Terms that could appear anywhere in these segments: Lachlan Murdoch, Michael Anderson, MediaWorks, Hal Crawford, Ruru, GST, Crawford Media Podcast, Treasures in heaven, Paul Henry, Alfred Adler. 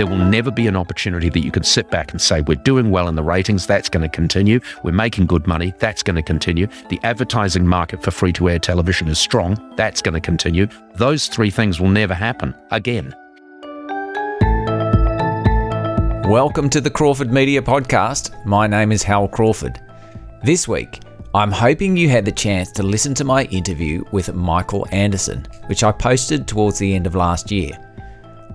There will never be an opportunity that you can sit back and say, we're doing well in the ratings, that's going to continue. We're making good money, that's going to continue. The advertising market for free-to-air television is strong, that's going to continue. Those three things will never happen again. Welcome to the Crawford Media Podcast. My name is Hal Crawford. This week, I'm hoping you had the chance to listen to my interview with Michael Anderson, which I posted towards the end of last year.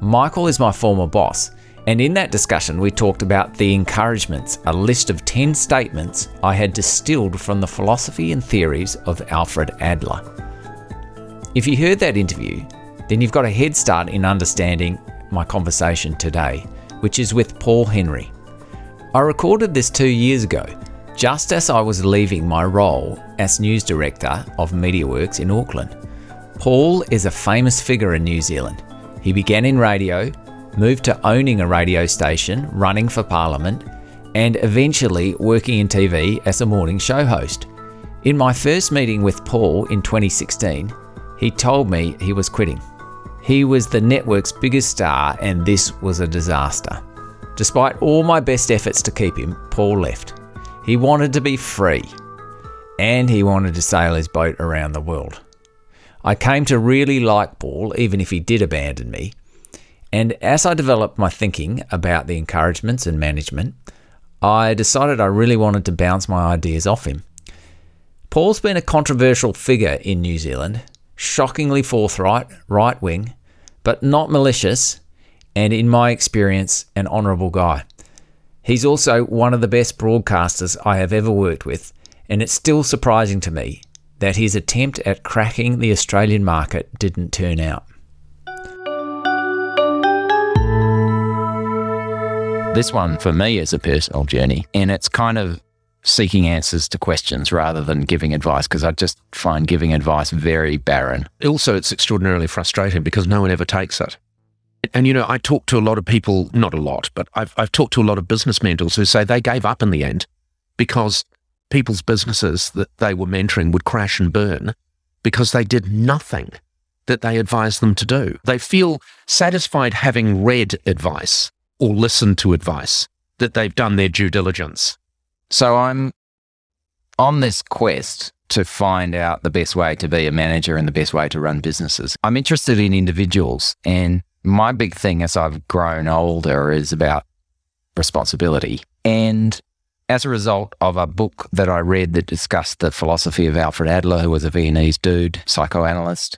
Michael is my former boss, and in that discussion we talked about The Encouragements, a list of 10 statements I had distilled from the philosophy and theories of Alfred Adler. If you heard that interview, then you've got a head start in understanding my conversation today, which is with Paul Henry. I recorded this 2 years ago, just as I was leaving my role as news director of MediaWorks in Auckland. Paul is a famous figure in New Zealand. He began in radio, moved to owning a radio station, running for parliament, and eventually working in TV as a morning show host. In my first meeting with Paul in 2016, he told me he was quitting. He was the network's biggest star, and this was a disaster. Despite all my best efforts to keep him, Paul left. He wanted to be free, and he wanted to sail his boat around the world. I came to really like Paul, even if he did abandon me. And as I developed my thinking about the encouragements and management, I decided I really wanted to bounce my ideas off him. Paul's been a controversial figure in New Zealand, shockingly forthright, right-wing, but not malicious, and in my experience, an honourable guy. He's also one of the best broadcasters I have ever worked with, and it's still surprising to me that his attempt at cracking the Australian market didn't turn out. This one for me is a personal journey, and it's kind of seeking answers to questions rather than giving advice, because I just find giving advice very barren. Also, it's extraordinarily frustrating because no one ever takes it. And, you know, I talk to a lot of people, not a lot, but I've talked to a lot of business mentors who say they gave up in the end because people's businesses that they were mentoring would crash and burn because they did nothing that they advised them to do. They feel satisfied having read advice or listened to advice, that they've done their due diligence. So I'm on this quest to find out the best way to be a manager and the best way to run businesses. I'm interested in individuals, and my big thing as I've grown older is about responsibility. And as a result of a book that I read that discussed the philosophy of Alfred Adler, who was a Viennese dude, psychoanalyst,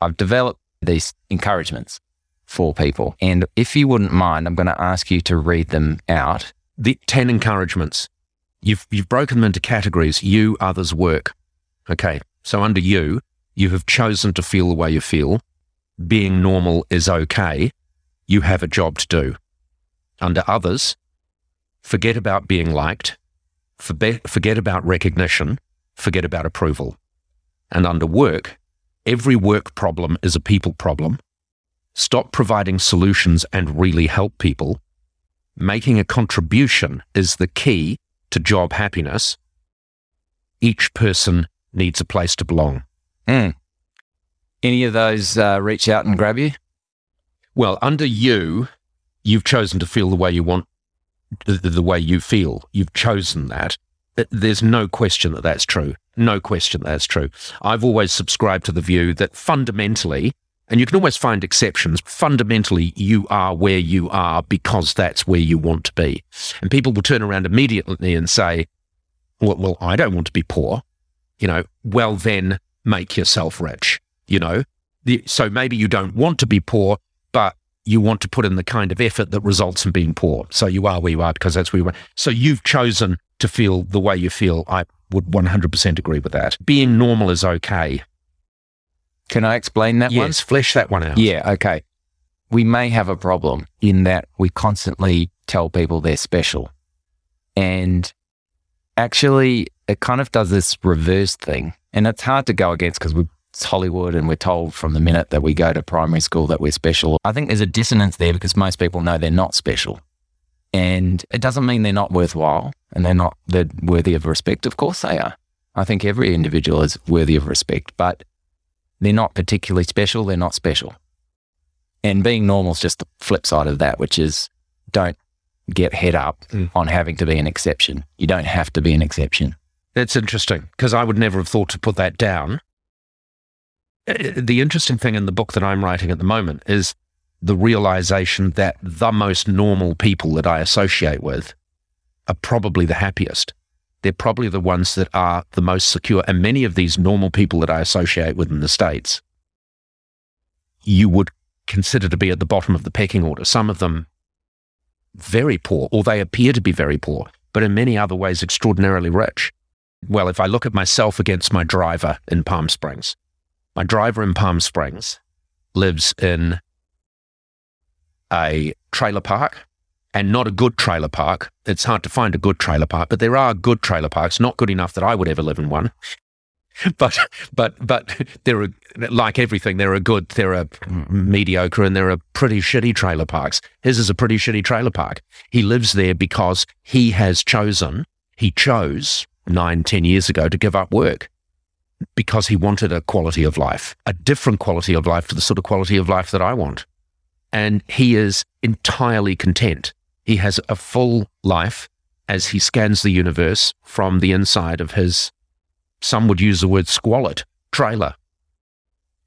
I've developed these encouragements for people. And if you wouldn't mind, I'm going to ask you to read them out. The 10 encouragements. You've broken them into categories: you, others, work. Okay, so under you have chosen to feel the way you feel. Being normal is okay. You have a job to do. Under others, forget about being liked, forget about recognition, forget about approval. And under work, every work problem is a people problem. Stop providing solutions and really help people. Making a contribution is the key to job happiness. Each person needs a place to belong. Mm. Any of those reach out and grab you? Well, under you've chosen to feel the way you want. The way you feel, you've chosen that. There's no question that that's true. No question that's true. I've always subscribed to the view that fundamentally, and you can always find exceptions, fundamentally you are where you are because that's where you want to be. And people will turn around immediately and say, well, I don't want to be poor. You know, well then make yourself rich, you know. So maybe you don't want to be poor, but you want to put in the kind of effort that results in being poor. So you are where you are because that's where you are. So you've chosen to feel the way you feel. I would 100% agree with that. Being normal is okay. Can I explain that one? Yes, flesh that one out. Yeah, okay. We may have a problem in that we constantly tell people they're special. And actually, it kind of does this reverse thing. And it's hard to go against because it's Hollywood, and we're told from the minute that we go to primary school that we're special. I think there's a dissonance there because most people know they're not special, and it doesn't mean they're not worthwhile and they're worthy of respect. Of course they are. I think every individual is worthy of respect, but they're not particularly special. They're not special. And being normal is just the flip side of that, which is don't get head up on having to be an exception. You don't have to be an exception. That's interesting, because I would never have thought to put that down. The interesting thing in the book that I'm writing at the moment is the realization that the most normal people that I associate with are probably the happiest. They're probably the ones that are the most secure. And many of these normal people that I associate with in the States, you would consider to be at the bottom of the pecking order. Some of them very poor, or they appear to be very poor, but in many other ways extraordinarily rich. Well, if I look at myself against my driver in Palm Springs, my driver in Palm Springs lives in a trailer park, and not a good trailer park. It's hard to find a good trailer park, but there are good trailer parks, not good enough that I would ever live in one. But there are, like everything, there are good, there are mediocre, and there are pretty shitty trailer parks. His is a pretty shitty trailer park. He lives there because he has chosen, he chose 9-10 years ago to give up work because he wanted a quality of life, a different quality of life to the sort of quality of life that I want. And he is entirely content. He has a full life as he scans the universe from the inside of his, some would use the word squalid, trailer,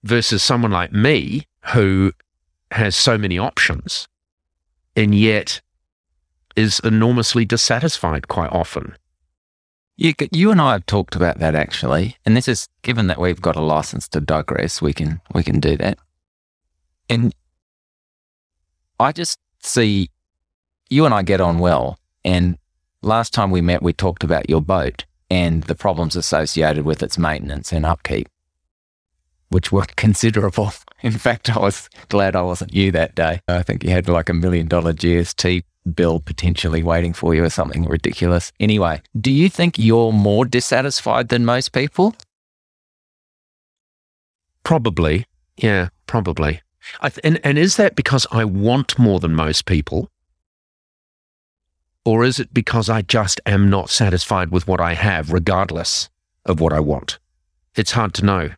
versus someone like me who has so many options and yet is enormously dissatisfied quite often. You and I have talked about that actually, and this is, given that we've got a license to digress, we can do that. And I just see you and I get on well, and last time we met we talked about your boat and the problems associated with its maintenance and upkeep, which were considerable. In fact, I was glad I wasn't you that day. I think you had like $1 million GST bill potentially waiting for you or something ridiculous. Anyway, do you think you're more dissatisfied than most people? Probably. Yeah, probably. And is that because I want more than most people? Or is it because I just am not satisfied with what I have, regardless of what I want? It's hard to know.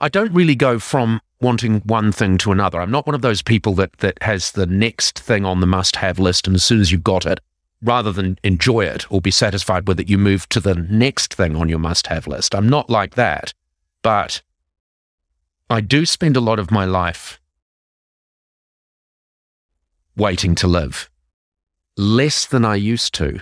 I don't really go from wanting one thing to another. I'm not one of those people that has the next thing on the must-have list, and as soon as you've got it, rather than enjoy it or be satisfied with it, you move to the next thing on your must-have list. I'm not like that, but I do spend a lot of my life waiting to live, less than I used to.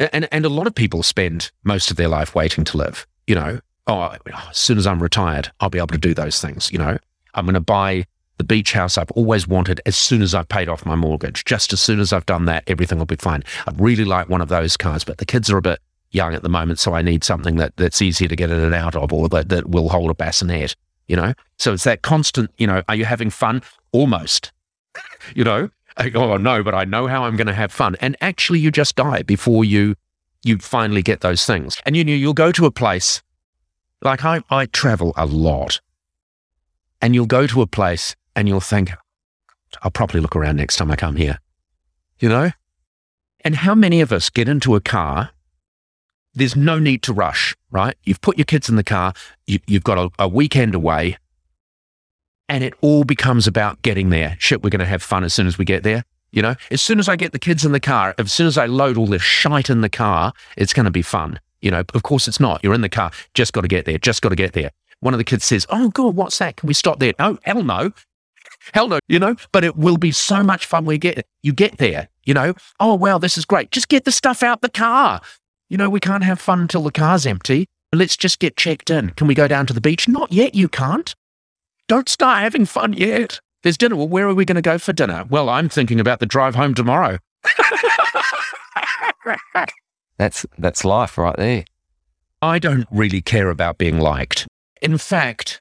And a lot of people spend most of their life waiting to live. You know, as soon as I'm retired, I'll be able to do those things. You know, I'm going to buy the beach house I've always wanted as soon as I've paid off my mortgage. Just as soon as I've done that, everything will be fine. I'd really like one of those cars, but the kids are a bit young at the moment, so I need something that's easier to get in and out of, or that will hold a bassinet. You know, so it's that constant, you know, are you having fun? Almost, you know, oh no, but I know how I'm going to have fun. And actually you just die before you finally get those things. And you'll go to a place, like I travel a lot, and you'll go to a place and you'll think, I'll probably look around next time I come here, you know? And how many of us get into a car? There's no need to rush, right? You've put your kids in the car, you've got a weekend away, and it all becomes about getting there. Shit, we're going to have fun as soon as we get there, you know? As soon as I get the kids in the car, as soon as I load all this shite in the car, it's going to be fun, you know? Of course it's not. You're in the car, just got to get there, just got to get there. One of the kids says, oh God, what's that? Can we stop there? Oh, hell no. Hell no, you know? But it will be so much fun when you get there, you know? Oh, wow, this is great. Just get the stuff out the car. You know, we can't have fun until the car's empty. Let's just get checked in. Can we go down to the beach? Not yet, you can't. Don't start having fun yet. There's dinner. Well, where are we going to go for dinner? Well, I'm thinking about the drive home tomorrow. That's life right there. I don't really care about being liked. In fact,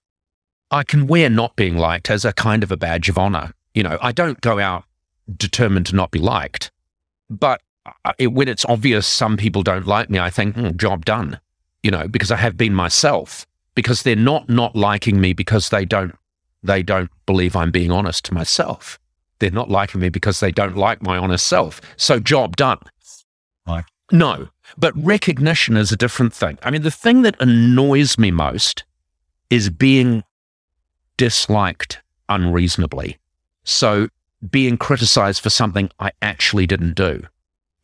I can wear not being liked as a kind of a badge of honor. You know, I don't go out determined to not be liked, but when it's obvious some people don't like me, I think, job done, you know, because I have been myself, because they're not liking me because they don't believe I'm being honest to myself. They're not liking me because they don't like my honest self. So job done. Right. No, but recognition is a different thing. I mean, the thing that annoys me most is being disliked unreasonably. So being criticized for something I actually didn't do.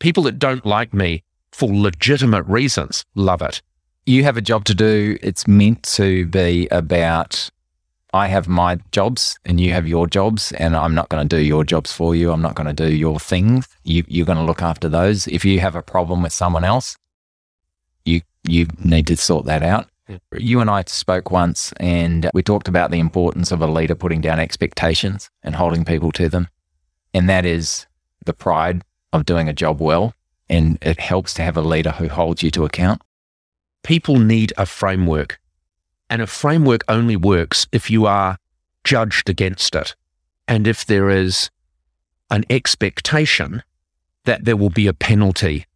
People that don't like me for legitimate reasons love it. You have a job to do. It's meant to be about, I have my jobs and you have your jobs, and I'm not going to do your jobs for you. I'm not going to do your things. You're going to look after those. If you have a problem with someone else, you need to sort that out. Yeah. You and I spoke once and we talked about the importance of a leader putting down expectations and holding people to them. And that is the pride of doing a job well. And it helps to have a leader who holds you to account. People need a framework. And a framework only works if you are judged against it. And if there is an expectation that there will be a penalty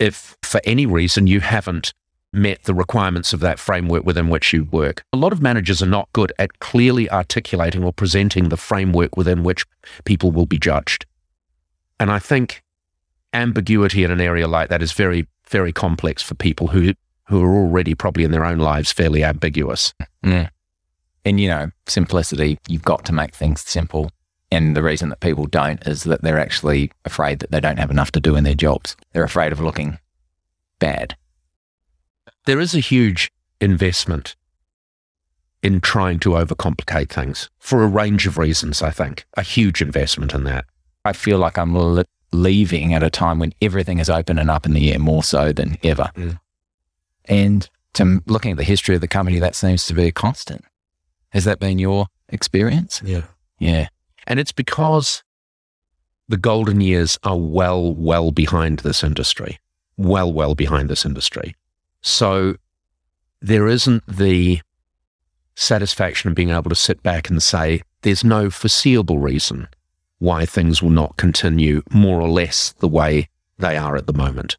if for any reason you haven't met the requirements of that framework within which you work. A lot of managers are not good at clearly articulating or presenting the framework within which people will be judged. And I think ambiguity in an area like that is very, very complex for people who are already probably in their own lives fairly ambiguous. Mm. And, simplicity, you've got to make things simple. And the reason that people don't is that they're actually afraid that they don't have enough to do in their jobs. They're afraid of looking bad. There is a huge investment in trying to overcomplicate things for a range of reasons, I think. A huge investment in that. I feel like I'm leaving at a time when everything is open and up in the air more so than ever. Mm. And looking at the history of the company, that seems to be a constant. Has that been your experience? Yeah. Yeah. And it's because the golden years are well behind this industry. Well behind this industry. So there isn't the satisfaction of being able to sit back and say, there's no foreseeable reason why things will not continue more or less the way they are at the moment.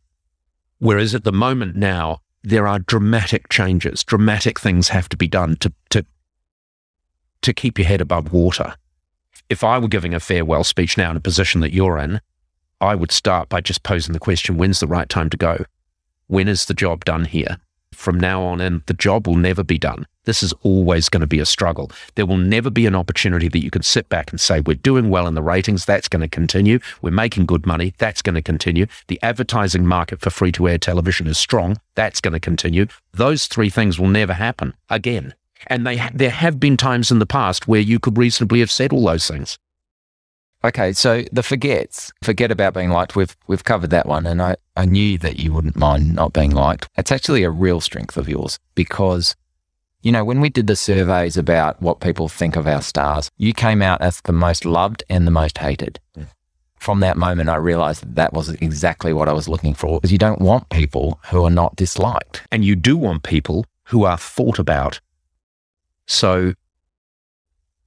Whereas at the moment now, there are dramatic changes. Dramatic things have to be done to keep your head above water. If I were giving a farewell speech now in a position that you're in, I would start by just posing the question, when's the right time to go? When is the job done here? From now on in, the job will never be done. This is always going to be a struggle. There will never be an opportunity that you can sit back and say, we're doing well in the ratings. That's going to continue. We're making good money. That's going to continue. The advertising market for free-to-air television is strong. That's going to continue. Those three things will never happen again. And there have been times in the past where you could reasonably have said all those things. Okay, so the forget about being liked. We've covered that one, and I knew that you wouldn't mind not being liked. It's actually a real strength of yours because, when we did the surveys about what people think of our stars, you came out as the most loved and the most hated. Yeah. From that moment, I realized that was exactly what I was looking for, because you don't want people who are not disliked. And you do want people who are thought about. So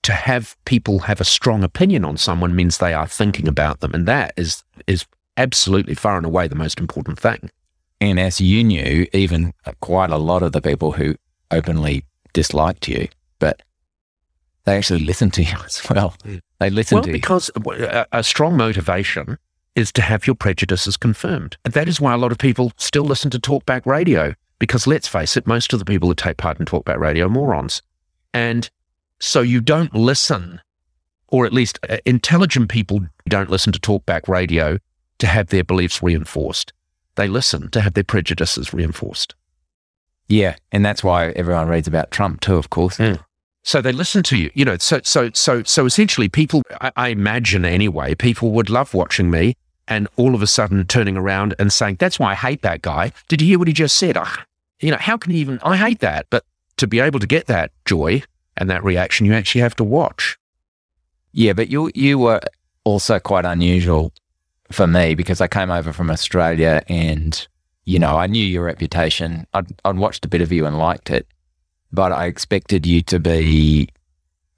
to have people have a strong opinion on someone means they are thinking about them. And that is absolutely far and away the most important thing. And as you knew, even quite a lot of the people who openly disliked you, but they actually listened to you as well. Mm. They listened to you. Because a strong motivation is to have your prejudices confirmed. And that is why a lot of people still listen to talkback radio, because let's face it, most of the people that take part in talkback radio are morons. And so you don't listen, or at least intelligent people don't listen to talkback radio to have their beliefs reinforced. They listen to have their prejudices reinforced. Yeah, and that's why everyone reads about Trump too, of course. Mm. So they listen to you, So essentially, people, I imagine anyway, people would love watching me, and all of a sudden turning around and saying, "That's why I hate that guy. Did you hear what he just said? How can he even? I hate that." But to be able to get that joy and that reaction, you actually have to watch. Yeah, but you were also quite unusual for me, because I came over from Australia and, I knew your reputation. I'd watched a bit of you and liked it, but I expected you to be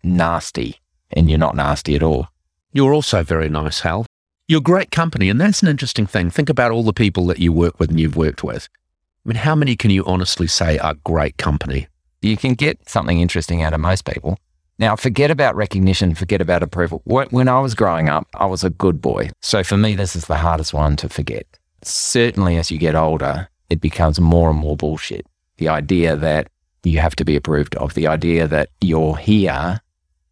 nasty, and you're not nasty at all. You're also very nice, Hal. You're great company, and that's an interesting thing. Think about all the people that you work with and you've worked with. I mean, how many can you honestly say are great company? You can get something interesting out of most people. Now, forget about recognition, forget about approval. When I was growing up, I was a good boy. So for me, this is the hardest one to forget. Certainly as you get older, it becomes more and more bullshit. The idea that you have to be approved of, the idea that you're here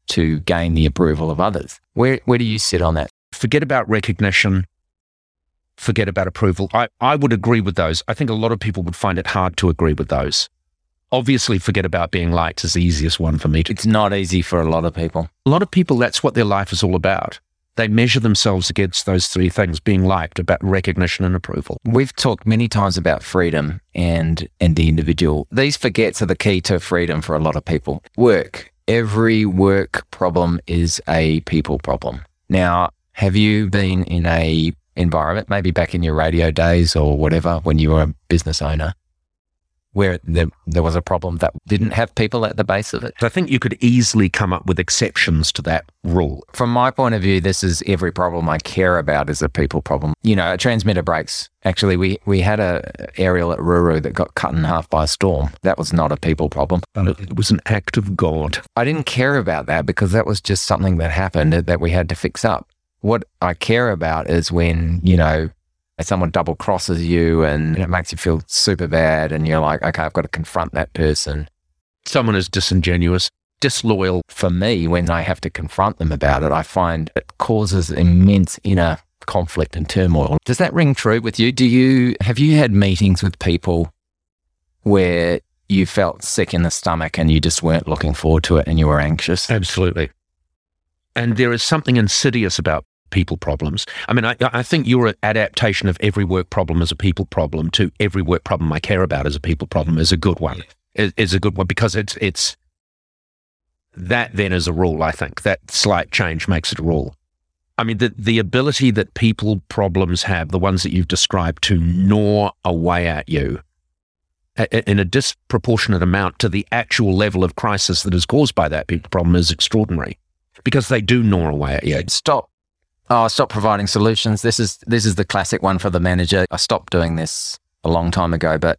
to gain the approval of others. Where do you sit on that? Forget about recognition. Forget about approval. I would agree with those. I think a lot of people would find it hard to agree with those. Obviously, forget about being liked is the easiest one for me. It's not easy for a lot of people. A lot of people, that's what their life is all about. They measure themselves against those three things, being liked, about recognition and approval. We've talked many times about freedom and the individual. These forgets are the key to freedom for a lot of people. Work. Every work problem is a people problem. Now, have you been in a environment, maybe back in your radio days or whatever, when you were a business owner, where there was a problem that didn't have people at the base of it? I think you could easily come up with exceptions to that rule. From my point of view, this is every problem I care about is a people problem. You know, a transmitter breaks. Actually, we had a aerial at Ruru that got cut in half by a storm. That was not a people problem. It was an act of God. I didn't care about that because that was just something that happened that we had to fix up. What I care about is when, you know, someone double crosses you and it makes you feel super bad and you're like, okay, I've got to confront that person. Someone is disingenuous, disloyal. For me, when I have to confront them about it, I find it causes immense inner conflict and turmoil. Does that ring true with you? Have you had meetings with people where you felt sick in the stomach and you just weren't looking forward to it and you were anxious? Absolutely. And there is something insidious about people problems. I mean, I think your adaptation of every work problem as a people problem to every work problem I care about as a people problem is a good one. Is a good one because it's that then is a rule. I think that slight change makes it a rule. I mean, the ability that people problems have, the ones that you've described, to gnaw away at you in a disproportionate amount to the actual level of crisis that is caused by that people problem is extraordinary because they do gnaw away at you. Stop. Oh, I stopped providing solutions. This is the classic one for the manager. I stopped doing this a long time ago, but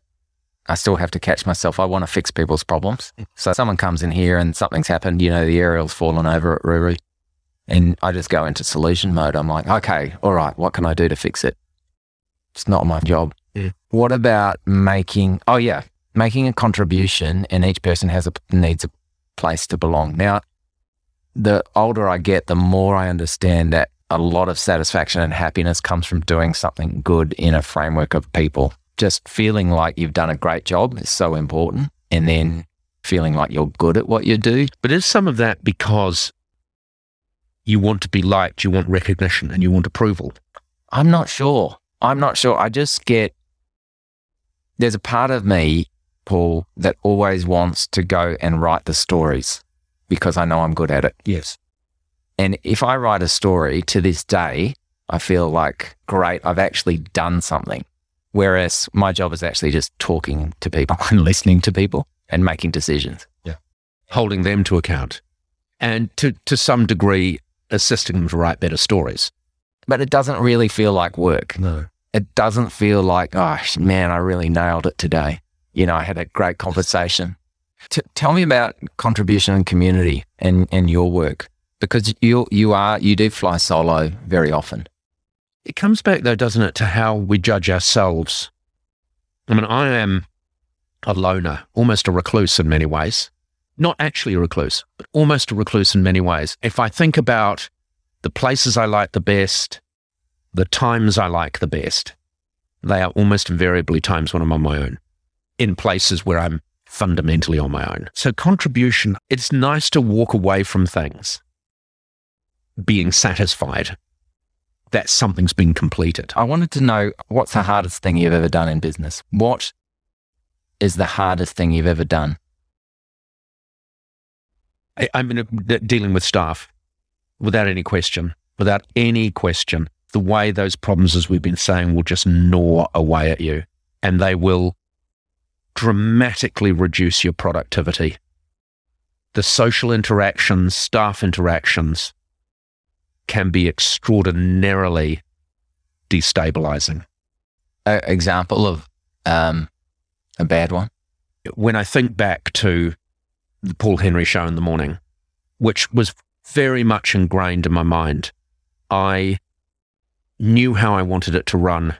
I still have to catch myself. I want to fix people's problems. So someone comes in here and something's happened, you know, the aerial's fallen over at Ruru, and I just go into solution mode. I'm like, okay, all right, what can I do to fix it? It's not my job. Yeah. What about making a contribution, and each person needs a place to belong. Now, the older I get, the more I understand that a lot of satisfaction and happiness comes from doing something good in a framework of people. Just feeling like you've done a great job is so important, and then feeling like you're good at what you do. But is some of that because you want to be liked, you want recognition, and you want approval? I'm not sure. I just get... There's a part of me, Paul, that always wants to go and write the stories because I know I'm good at it. Yes. And if I write a story to this day, I feel like, great, I've actually done something. Whereas my job is actually just talking to people and listening to people and making decisions. Yeah. Holding them to account and to some degree, assisting them to write better stories. But it doesn't really feel like work. No. It doesn't feel like, oh, man, I really nailed it today. You know, I had a great conversation. Tell me about contribution and community and your work. Because you do fly solo very often. It comes back though, doesn't it, to how we judge ourselves. I mean, I am a loner, almost a recluse in many ways. Not actually a recluse, but almost a recluse in many ways. If I think about the places I like the best, the times I like the best, they are almost invariably times when I'm on my own, in places where I'm fundamentally on my own. So contribution, it's nice to walk away from things being satisfied that something's been completed. I wanted to know, what's the hardest thing you've ever done in business? What is the hardest thing you've ever done? I mean, dealing with staff, without any question, the way those problems, as we've been saying, will just gnaw away at you, and they will dramatically reduce your productivity. The social interactions, staff interactions, can be extraordinarily destabilizing. An example of a bad one? When I think back to the Paul Henry show in the morning, which was very much ingrained in my mind, I knew how I wanted it to run,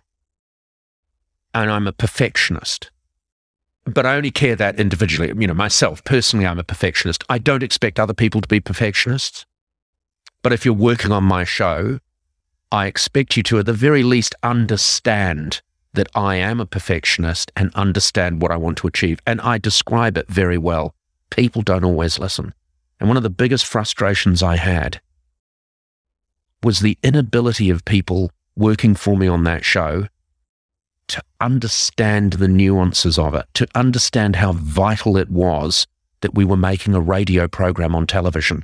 and I'm a perfectionist. But I only care that individually. You know, myself, personally, I'm a perfectionist. I don't expect other people to be perfectionists. But if you're working on my show, I expect you to, at the very least, understand that I am a perfectionist and understand what I want to achieve. And I describe it very well. People don't always listen. And one of the biggest frustrations I had was the inability of people working for me on that show to understand the nuances of it, to understand how vital it was that we were making a radio program on television,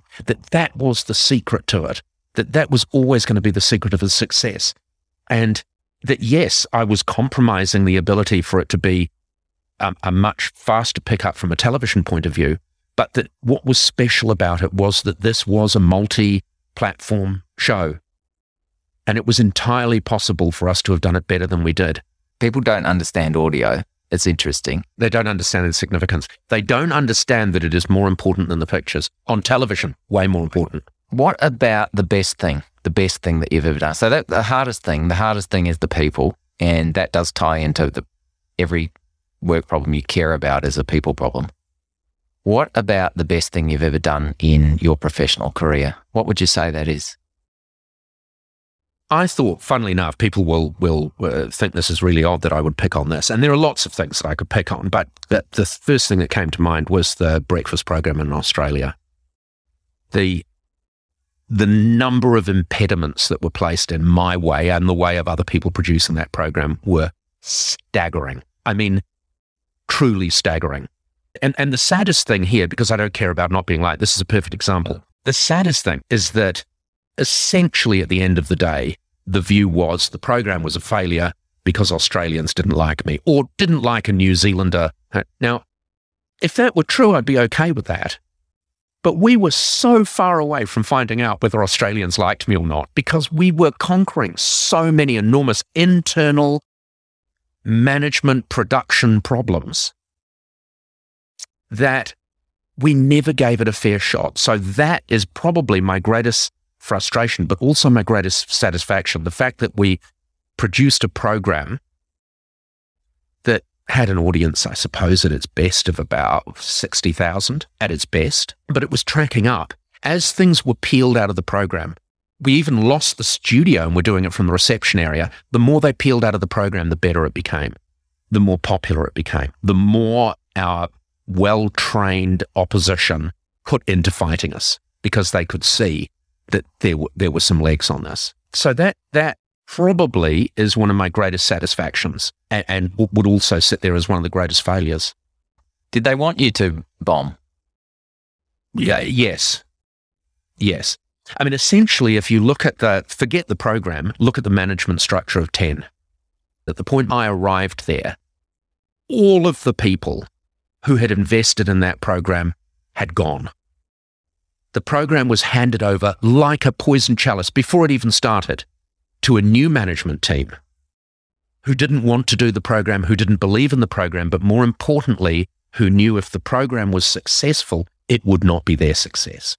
that was the secret to it, that was always going to be the secret of its success. And that, yes, I was compromising the ability for it to be a much faster pickup from a television point of view, but that what was special about it was that this was a multi-platform show, and it was entirely possible for us to have done it better than we did. People don't understand audio. It's interesting. They don't understand its significance. They don't understand that it is more important than the pictures. On television, way more important. What about the best thing? The best thing that you've ever done. So that the hardest thing is the people, and that does tie into every work problem you care about is a people problem. What about the best thing you've ever done in your professional career? What would you say that is? I thought, funnily enough, people will think this is really odd that I would pick on this. And there are lots of things that I could pick on, but the first thing that came to mind was the breakfast program in Australia. The number of impediments that were placed in my way and the way of other people producing that program were staggering. I mean, truly staggering. And the saddest thing here, because I don't care about not being liked, this is a perfect example. The saddest thing is that essentially at the end of the day, the view was the program was a failure because Australians didn't like me or didn't like a New Zealander. Now, if that were true, I'd be okay with that. But we were so far away from finding out whether Australians liked me or not because we were conquering so many enormous internal management production problems that we never gave it a fair shot. So that is probably my greatest frustration, but also my greatest satisfaction. The fact that we produced a program that had an audience, I suppose, at its best of about 60,000 at its best, but it was tracking up. As things were peeled out of the program, we even lost the studio and we're doing it from the reception area. The more they peeled out of the program, the better it became, the more popular it became, the more our well-trained opposition put into fighting us because they could see that there were some legs on this. So that probably is one of my greatest satisfactions and would also sit there as one of the greatest failures. Did they want you to bomb? Yeah. Yes. I mean, essentially, if you look at forget the program, look at the management structure of 10. At the point I arrived there, all of the people who had invested in that program had gone. The program was handed over like a poison chalice before it even started to a new management team who didn't want to do the program, who didn't believe in the program, but more importantly, who knew if the program was successful, it would not be their success.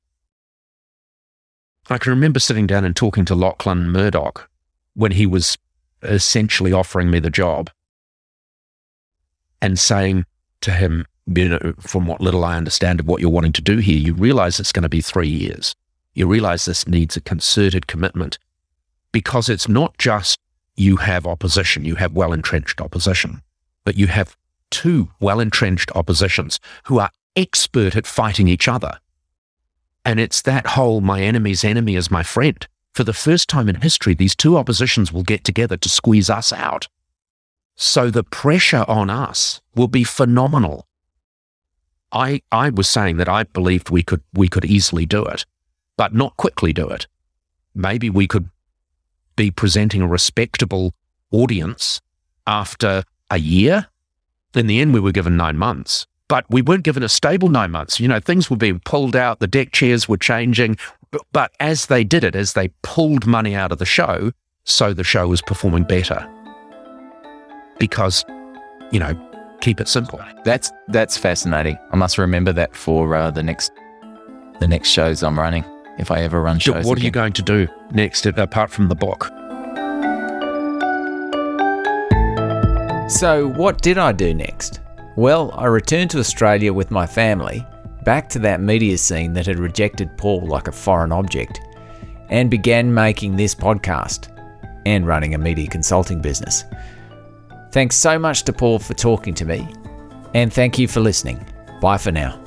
I can remember sitting down and talking to Lachlan Murdoch when he was essentially offering me the job and saying to him, you know, from what little I understand of what you're wanting to do here, you realize it's going to be 3 years. You realize this needs a concerted commitment because it's not just you have opposition, you have well-entrenched opposition, but you have two well-entrenched oppositions who are expert at fighting each other. And it's that whole, my enemy's enemy is my friend. For the first time in history, these two oppositions will get together to squeeze us out. So the pressure on us will be phenomenal. I was saying that I believed we could easily do it, but not quickly do it. Maybe we could be presenting a respectable audience after a year. In the end, we were given 9 months, but we weren't given a stable 9 months. You know, things were being pulled out, the deck chairs were changing, but as they did it, as they pulled money out of the show, so the show was performing better. Because, you know, keep it simple. That's fascinating. I must remember that for the next shows I'm running, if I ever run shows. What are you going to do next, apart from the book? So what did I do next? Well, I returned to Australia with my family, back to that media scene that had rejected Paul like a foreign object, and began making this podcast and running a media consulting business. Thanks so much to Paul for talking to me, and thank you for listening. Bye for now.